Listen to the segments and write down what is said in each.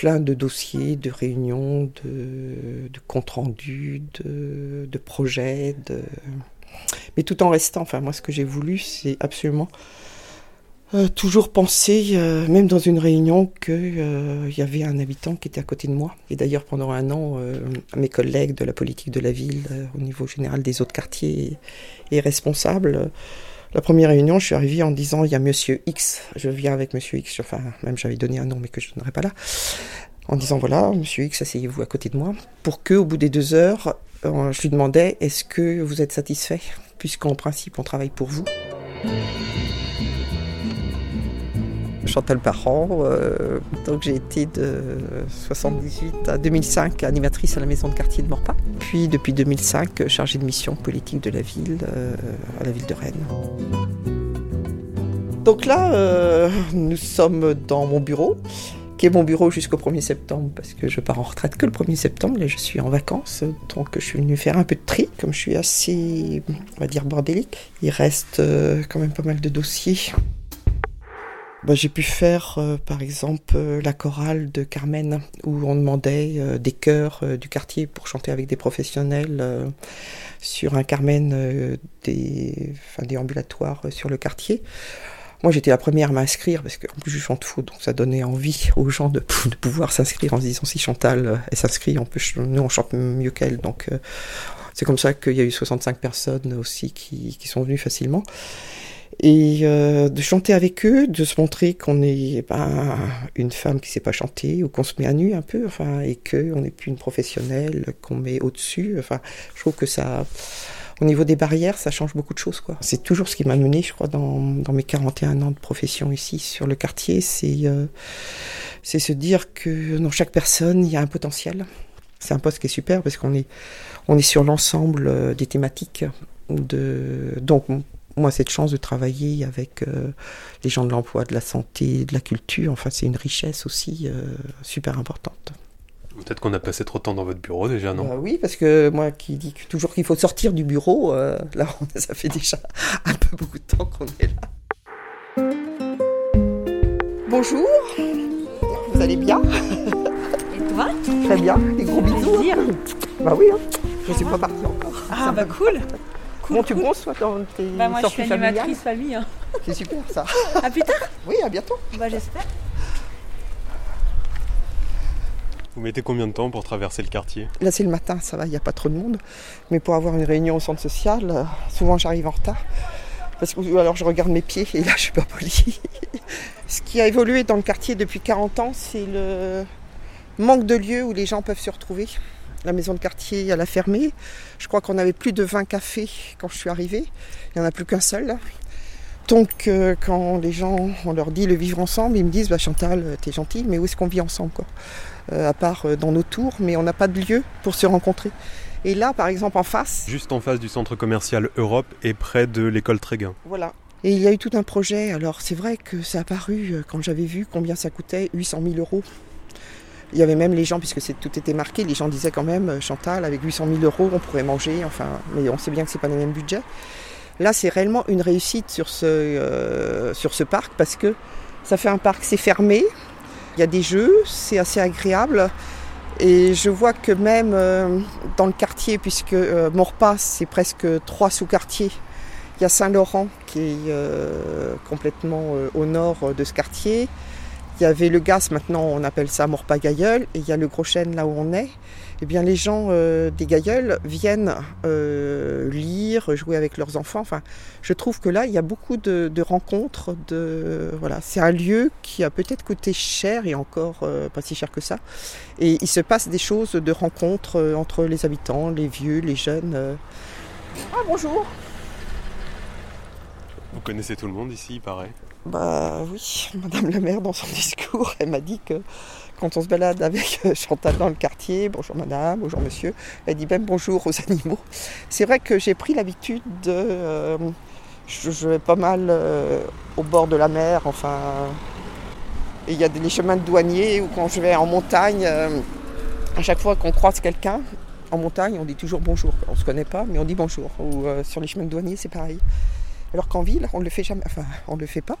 plein de dossiers, de réunions, de comptes rendus, de projets, mais tout en restant, enfin moi ce que j'ai voulu c'est absolument toujours penser, même dans une réunion, qu'il y avait un habitant qui était à côté de moi. Et d'ailleurs pendant un an, mes collègues de la politique de la ville, au niveau général des autres quartiers et responsables, la première réunion, je suis arrivée en disant « il y a monsieur X, je viens avec monsieur X », enfin même j'avais donné un nom mais que je ne donnerais pas là, en disant « voilà, monsieur X, asseyez-vous à côté de moi », pour qu'au bout des 2 heures, je lui demandais « est-ce que vous êtes satisfait ?» puisqu'en principe on travaille pour vous. Chantal Parent, donc j'ai été de 1978 à 2005 animatrice à la maison de quartier de Maurepas, puis depuis 2005 chargée de mission politique de la ville à la ville de Rennes. Donc là, nous sommes dans mon bureau, qui est mon bureau jusqu'au 1er septembre, parce que je pars en retraite que le 1er septembre, là je suis en vacances, donc je suis venue faire un peu de tri, comme je suis assez, on va dire, bordélique. Il reste quand même pas mal de dossiers. Bah, j'ai pu faire, par exemple, la chorale de Carmen, où on demandait des chœurs du quartier pour chanter avec des professionnels sur un Carmen des ambulatoires sur le quartier. Moi, j'étais la première à m'inscrire, parce qu'en plus, je chante faux, donc ça donnait envie aux gens de pouvoir s'inscrire en se disant « si Chantal, elle s'inscrit, nous, on chante mieux qu'elle ». Donc, c'est comme ça qu'il y a eu 65 personnes aussi qui sont venues facilement. Et de chanter avec eux, de se montrer qu'on est une femme qui ne sait pas chanter, ou qu'on se met à nu un peu, et qu'on n'est plus une professionnelle, qu'on met au-dessus. Je trouve que ça, au niveau des barrières, ça change beaucoup de choses, quoi. C'est toujours ce qui m'a menée, je crois, dans mes 41 ans de profession ici, sur le quartier, c'est se dire que dans chaque personne, il y a un potentiel. C'est un poste qui est super, parce qu'on est sur l'ensemble des thématiques. Donc, moi, cette chance de travailler avec les gens de l'emploi, de la santé, de la culture, c'est une richesse aussi super importante. Peut-être qu'on a passé trop de temps dans votre bureau déjà, non ? Oui, parce que moi qui dis toujours qu'il faut sortir du bureau, là, ça fait déjà un peu beaucoup de temps qu'on est là. Bonjour, vous allez bien ? Et toi ? Très bien, des gros bisous. Bah oui, je ne suis pas partie encore. Ah bah cool. Bon, tu bronzes, toi, dans tes sorties familiales ? Bah moi, je suis animatrice famille. Hein. C'est super, ça. À plus tard ? Oui, à bientôt. Bah j'espère. Vous mettez combien de temps pour traverser le quartier ? Là, c'est le matin, ça va, il n'y a pas trop de monde. Mais pour avoir une réunion au centre social, souvent, j'arrive en retard. Parce que, alors, je regarde mes pieds, et là, je suis pas polie. Ce qui a évolué dans le quartier depuis 40 ans, c'est le manque de lieux où les gens peuvent se retrouver. La maison de quartier, elle a fermé. Je crois qu'on avait plus de 20 cafés quand je suis arrivée. Il n'y en a plus qu'un seul. Donc, quand les gens, on leur dit le vivre ensemble, ils me disent « Chantal, t'es gentille, mais où est-ce qu'on vit ensemble ?» À part dans nos tours, mais on n'a pas de lieu pour se rencontrer. Et là, par exemple, en face... Juste en face du centre commercial Europe et près de l'école Tréguin. Voilà. Et il y a eu tout un projet. Alors, c'est vrai que ça a paru quand j'avais vu combien ça coûtait, 800 000 €. Il y avait même les gens, puisque tout était marqué, les gens disaient quand même, Chantal, avec 800 000 €, on pourrait manger, mais on sait bien que c'est pas les mêmes budgets. Là, c'est réellement une réussite sur ce parc, parce que ça fait un parc, c'est fermé, il y a des jeux, c'est assez agréable. Et je vois que même dans le quartier, puisque Maurepas, c'est presque 3 sous-quartiers, il y a Saint-Laurent qui est complètement au nord de ce quartier. Il y avait le Gas, maintenant on appelle ça Maurepas-Gayeulles, et il y a le Gros Chêne là où on est. Eh bien, les gens des Gailleul viennent lire, jouer avec leurs enfants. Enfin, je trouve que là, il y a beaucoup de rencontres. Voilà. C'est un lieu qui a peut-être coûté cher, et encore pas si cher que ça. Et il se passe des choses de rencontres entre les habitants, les vieux, les jeunes. Ah, bonjour. Vous connaissez tout le monde ici, il paraît. Bah oui, Madame la maire, dans son discours, elle m'a dit que quand on se balade avec Chantal dans le quartier, bonjour madame, bonjour monsieur, elle dit même bonjour aux animaux. C'est vrai que j'ai pris l'habitude de... je vais pas mal au bord de la mer, Et il y a les chemins de douaniers, ou quand je vais en montagne, à chaque fois qu'on croise quelqu'un, en montagne, on dit toujours bonjour. On se connaît pas, mais on dit bonjour. Ou sur les chemins de douaniers, c'est pareil. Alors qu'en ville, on ne le fait jamais, on ne le fait pas.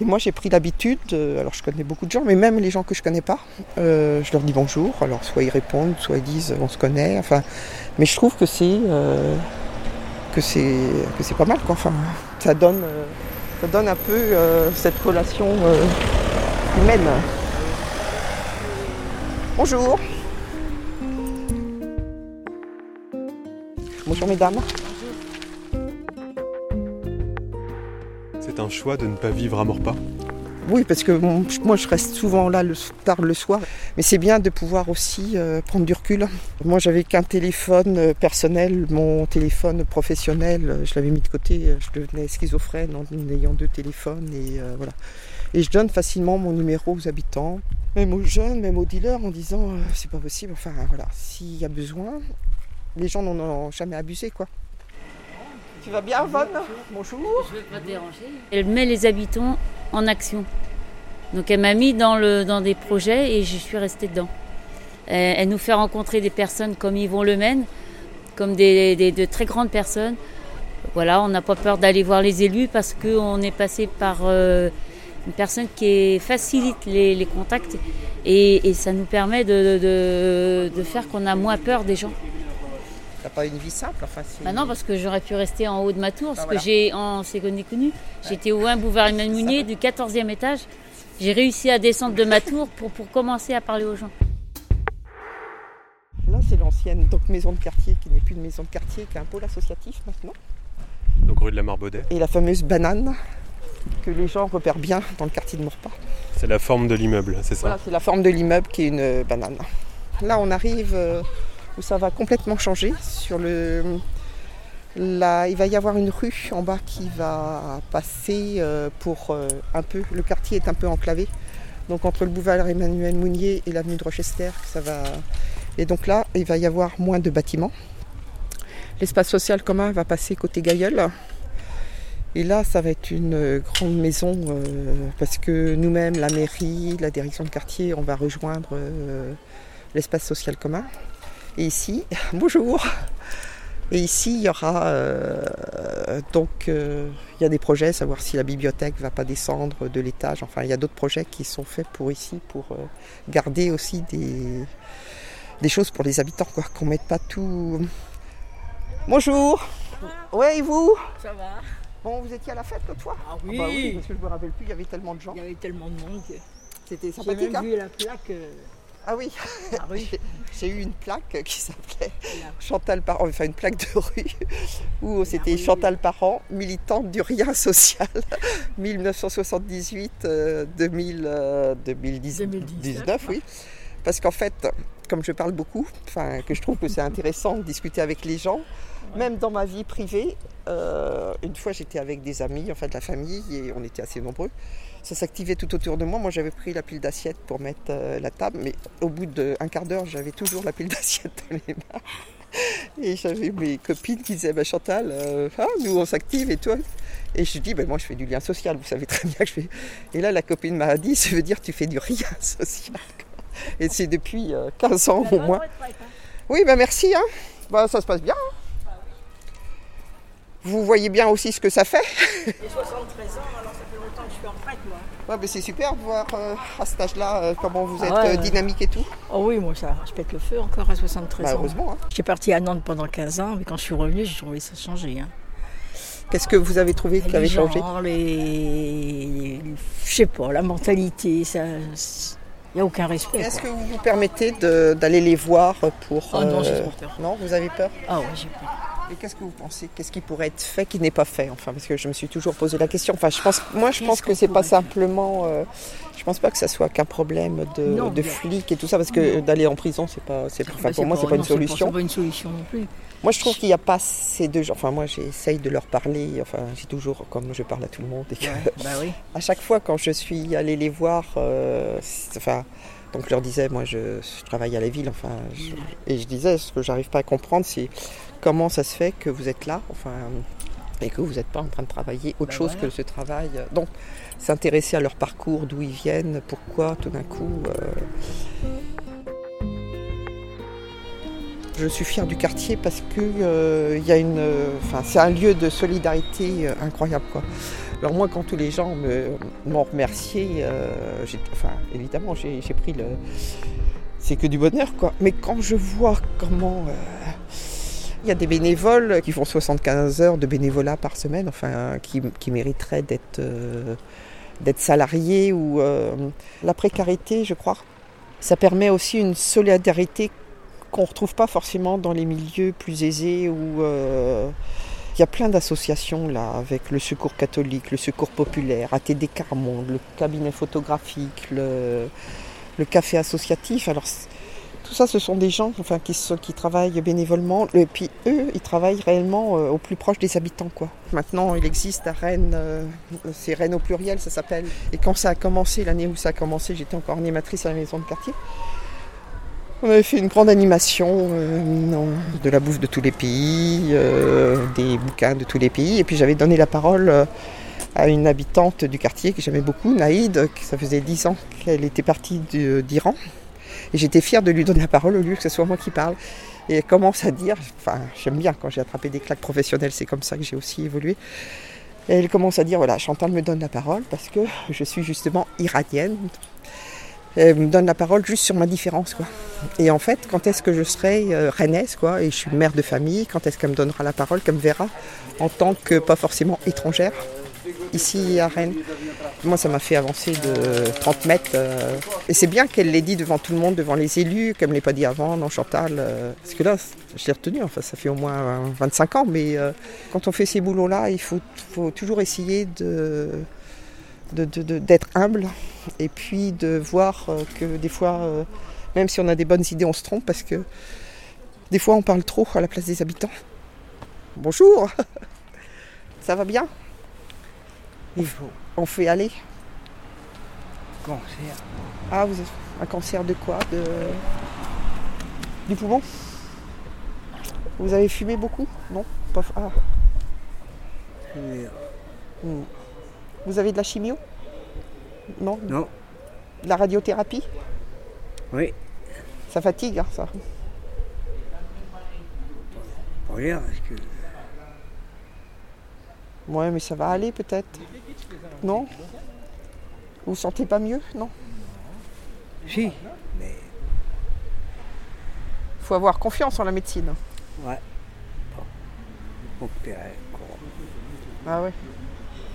Et moi j'ai pris l'habitude, alors je connais beaucoup de gens, mais même les gens que je connais pas, je leur dis bonjour, alors soit ils répondent, soit ils disent on se connaît, enfin, mais je trouve que c'est pas mal quoi, enfin, ça donne un peu cette relation humaine. Bonjour. Bonjour mesdames. C'est un choix de ne pas vivre à Maurepas. Oui, parce que moi je reste souvent là tard le soir. Mais c'est bien de pouvoir aussi prendre du recul. Moi j'avais qu'un téléphone personnel, mon téléphone professionnel, je l'avais mis de côté. Je devenais schizophrène en ayant deux téléphones et voilà. Et je donne facilement mon numéro aux habitants, même aux jeunes, même aux dealers, en disant c'est pas possible. Enfin voilà, s'il y a besoin, les gens n'en ont jamais abusé quoi. Tu vas bien, Yvonne ? Bonjour. Je ne veux pas te déranger. Elle met les habitants en action. Donc elle m'a mis dans des projets et je suis restée dedans. Elle nous fait rencontrer des personnes comme Yvon Le Men, comme de très grandes personnes. Voilà, on n'a pas peur d'aller voir les élus parce qu'on est passé par une personne qui facilite les contacts et ça nous permet de faire qu'on a moins peur des gens. T'as pas une vie simple, enfin c'est... Bah non, parce que j'aurais pu rester en haut de ma tour, parce que j'ai, on s'est connu. J'étais au 1 Bouvard Manounier du 14e étage. J'ai réussi à descendre de ma tour pour commencer à parler aux gens. Là, c'est l'ancienne donc, maison de quartier, qui n'est plus une maison de quartier, qui est un pôle associatif maintenant. Donc rue de la Marbaudet. Et la fameuse banane, que les gens repèrent bien dans le quartier de Maurepas. C'est la forme de l'immeuble, c'est ça ? Voilà, c'est la forme de l'immeuble qui est une banane. Là, on arrive... où ça va complètement changer. Il va y avoir une rue en bas qui va passer un peu. Le quartier est un peu enclavé. Donc entre le boulevard Emmanuel Mounier et l'avenue de Rochester, ça va. Et donc là, il va y avoir moins de bâtiments. L'espace social commun va passer côté Gailleul. Et là, ça va être une grande maison parce que nous-mêmes, la mairie, la direction de quartier, on va rejoindre l'espace social commun. Et ici, bonjour. Et ici, il y aura il y a des projets, savoir si la bibliothèque va pas descendre de l'étage. Enfin, il y a d'autres projets qui sont faits pour ici, pour garder aussi des choses pour les habitants, quoi, qu'on mette pas tout. Bonjour. Ouais, et vous ? Ça va. Bon, vous étiez à la fête l'autre fois ? Ah oui. Ah bah oui, parce que je me rappelle plus, il y avait tellement de gens. Il y avait tellement de monde que c'était sympathique. J'ai même vu la plaque. Ah oui, j'ai eu une plaque qui s'appelait Chantal Parent, enfin une plaque de rue, où c'était Chantal Parent, militante du rien social, 1978-2019, 2019, oui. Parce qu'en fait, comme je parle beaucoup, que je trouve que c'est intéressant de discuter avec les gens, même dans ma vie privée, une fois j'étais avec des amis, enfin de la famille, et on était assez nombreux. Ça s'activait tout autour de moi. Moi, j'avais pris la pile d'assiettes pour mettre la table, mais au bout d'un quart d'heure, j'avais toujours la pile d'assiettes dans les mains. Et j'avais mes copines qui disaient « Chantal, nous, on s'active et toi ?» Et je dis « Moi, je fais du lien social, vous savez très bien que je fais... » Et là, la copine m'a dit « Ça veut dire tu fais du rien social. » Et c'est depuis 15 ans au moins. Oui, merci. Ça se passe bien. Vous voyez bien aussi ce que ça fait. J'ai 73 ans, alors ça fait longtemps que je suis en prête, moi. Ouais, mais c'est super de voir à cet âge-là comment vous êtes dynamique et tout. Oh oui, moi ça, je pète le feu encore à 73 ans. Heureusement. Hein. J'étais partie à Nantes pendant 15 ans, mais quand je suis revenue, j'ai trouvé ça changé. Hein. Qu'est-ce que vous avez trouvé qui avait changé ? Je sais pas, la mentalité, ça... Il n'y a aucun respect. Est-ce que vous vous permettez d'aller les voir pour... Oh non, j'ai trop peur. Non, vous avez peur ? Ah oui, j'ai peur. Et qu'est-ce que vous pensez ? Qu'est-ce qui pourrait être fait, qui n'est pas fait ? Enfin, parce que je me suis toujours posé la question. Enfin, je pense que c'est pas simplement... je pense pas que ça soit qu'un problème de flics et tout ça, parce que d'aller en prison, pour moi, c'est pas une solution. C'est pas une solution non plus. Moi, je trouve qu'il n'y a pas ces deux gens. Enfin, moi, j'essaye de leur parler. Enfin, j'ai toujours, comme je parle à tout le monde. Et que, oui. À chaque fois, quand je suis allée les voir, donc je leur disais, moi, je travaille à la ville. Enfin, et je disais, ce que j'arrive pas à comprendre, c'est comment ça se fait que vous êtes là, et que vous n'êtes pas en train de travailler autre chose que ce travail. Donc, s'intéresser à leur parcours, d'où ils viennent, pourquoi tout d'un coup. Je suis fière du quartier parce que c'est un lieu de solidarité incroyable, quoi. Alors moi, quand tous les gens m'ont remercié, évidemment, j'ai pris le... C'est que du bonheur, quoi. Mais quand je vois comment... Il y a des bénévoles qui font 75 heures de bénévolat par semaine, enfin, qui mériteraient d'être salariés ou... La précarité, je crois, ça permet aussi une solidarité qu'on ne retrouve pas forcément dans les milieux plus aisés où... Il y a plein d'associations là, avec le Secours catholique, le Secours populaire, ATD Carmond, le cabinet photographique, le café associatif. Alors, tout ça, ce sont des gens qui travaillent bénévolement. Et puis, eux, ils travaillent réellement au plus proche des habitants, quoi. Maintenant, il existe à Rennes, c'est Rennes au pluriel, ça s'appelle. Et quand ça a commencé, l'année où ça a commencé, j'étais encore animatrice à la maison de quartier. On avait fait une grande animation de la bouffe de tous les pays, des bouquins de tous les pays. Et puis j'avais donné la parole à une habitante du quartier que j'aimais beaucoup, Naïd, que ça faisait 10 ans qu'elle était partie d'Iran. Et j'étais fière de lui donner la parole au lieu que ce soit moi qui parle. Et elle commence à dire, j'aime bien quand j'ai attrapé des claques professionnelles, c'est comme ça que j'ai aussi évolué. Et elle commence à dire, voilà, Chantal me donne la parole parce que je suis justement iranienne. Elle me donne la parole juste sur ma différence, quoi. Et en fait, quand est-ce que je serai rennaise, quoi, et je suis mère de famille, quand est-ce qu'elle me donnera la parole, qu'elle me verra en tant que pas forcément étrangère, ici à Rennes. Moi, ça m'a fait avancer de 30 mètres. Et c'est bien qu'elle l'ait dit devant tout le monde, devant les élus, qu'elle ne me l'ait pas dit avant, non Chantal. Parce que là, je l'ai retenu, ça fait au moins 25 ans, mais quand on fait ces boulots-là, il faut toujours essayer d'être humble et puis de voir que des fois, même si on a des bonnes idées, on se trompe parce que des fois on parle trop à la place des habitants. Bonjour, ça va bien ? Il faut. On fait aller ? Cancer. Ah, vous avez un cancer de quoi ? Du poumon ? Vous avez fumé beaucoup ? Non ? Pas... Ah. Vous avez de la chimio ? Non ? Non. De la radiothérapie ? Oui. Ça fatigue, hein, ça ? Rien, parce que... Ouais, mais ça va aller, peut-être ? Non ? Vous vous sentez pas mieux ? Non ? Si, mais... Faut avoir confiance en la médecine. Ouais. Bon. Ah ouais.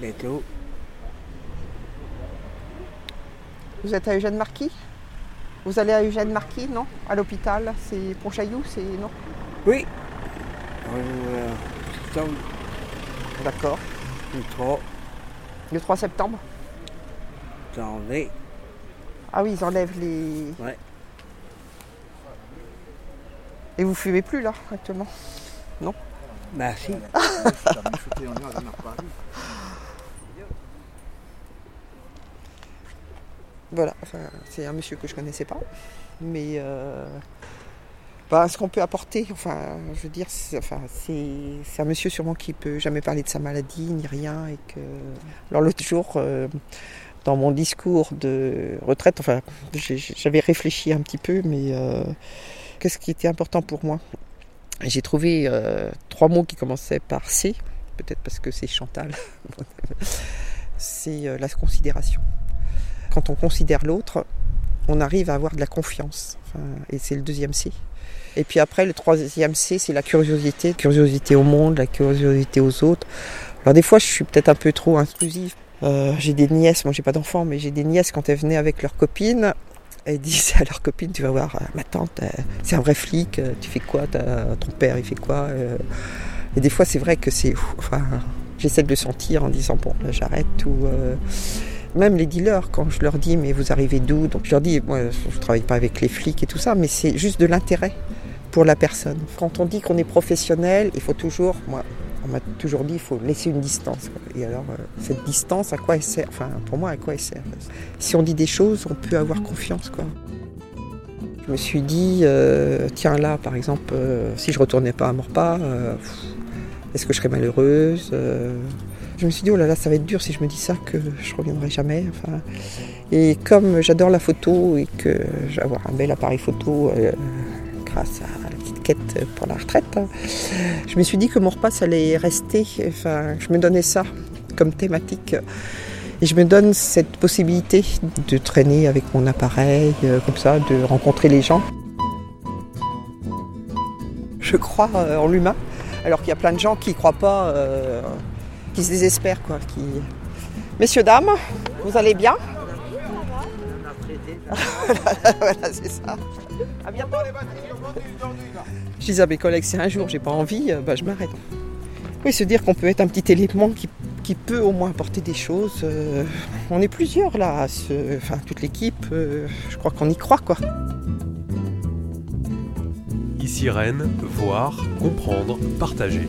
Bientôt. Vous êtes à Eugène-Marquis ? Vous allez à Eugène-Marquis, non ? À l'hôpital, c'est Pont-Chaillou, c'est... non ? Oui. Septembre. D'accord. Le 3. Le 3 septembre ? Ils enlèvent. Ah oui, ils enlèvent les... Ouais. Et vous fumez plus, là, actuellement ? Non ? Bah si. Voilà, c'est un monsieur que je ne connaissais pas, mais ce qu'on peut apporter, je veux dire, c'est un monsieur sûrement qui ne peut jamais parler de sa maladie, ni rien. Et que... Alors l'autre jour, dans mon discours de retraite, j'avais réfléchi un petit peu, mais qu'est-ce qui était important pour moi ? J'ai trouvé 3 mots qui commençaient par « C », peut-être parce que c'est Chantal, c'est la considération. Quand on considère l'autre, on arrive à avoir de la confiance. Et c'est le 2e C. Et puis après, le 3e C, c'est la curiosité. Curiosité au monde, la curiosité aux autres. Alors des fois, je suis peut-être un peu trop intrusive. J'ai des nièces, moi j'ai pas d'enfants, mais j'ai des nièces quand elles venaient avec leurs copines. Elles disaient à leurs copines, tu vas voir, ma tante, c'est un vrai flic, tu fais quoi, ton père, il fait quoi. Et des fois, c'est vrai que c'est... j'essaie de le sentir en disant, bon, là, j'arrête ou... Même les dealers, quand je leur dis, mais vous arrivez d'où ? Donc je leur dis, moi je ne travaille pas avec les flics et tout ça, mais c'est juste de l'intérêt pour la personne. Quand on dit qu'on est professionnel, il faut toujours, moi on m'a toujours dit, il faut laisser une distance. Et alors cette distance, à quoi elle sert ? Pour moi, à quoi elle sert ? Si on dit des choses, on peut avoir confiance, quoi. Je me suis dit, tiens là, par exemple, si je ne retournais pas à Maurepas, est-ce que je serais malheureuse ? Je me suis dit, oh là là, ça va être dur si je me dis ça, que je ne reviendrai jamais. Et comme j'adore la photo et que je vais avoir un bel appareil photo grâce à la petite quête pour la retraite, je me suis dit que mon repas, ça allait rester. Je me donnais ça comme thématique. Et je me donne cette possibilité de traîner avec mon appareil, comme ça, de rencontrer les gens. Je crois en l'humain, alors qu'il y a plein de gens qui ne croient pas, qui se désespèrent, quoi. Qui... Messieurs, dames, vous allez bien ? Voilà, c'est ça. À bientôt. Je disais à mes collègues, si un jour j'ai pas envie, je m'arrête. Oui, se dire qu'on peut être un petit élément qui peut au moins apporter des choses. On est plusieurs là, toute l'équipe, je crois qu'on y croit, quoi. Ici Rennes, voir, comprendre, partager.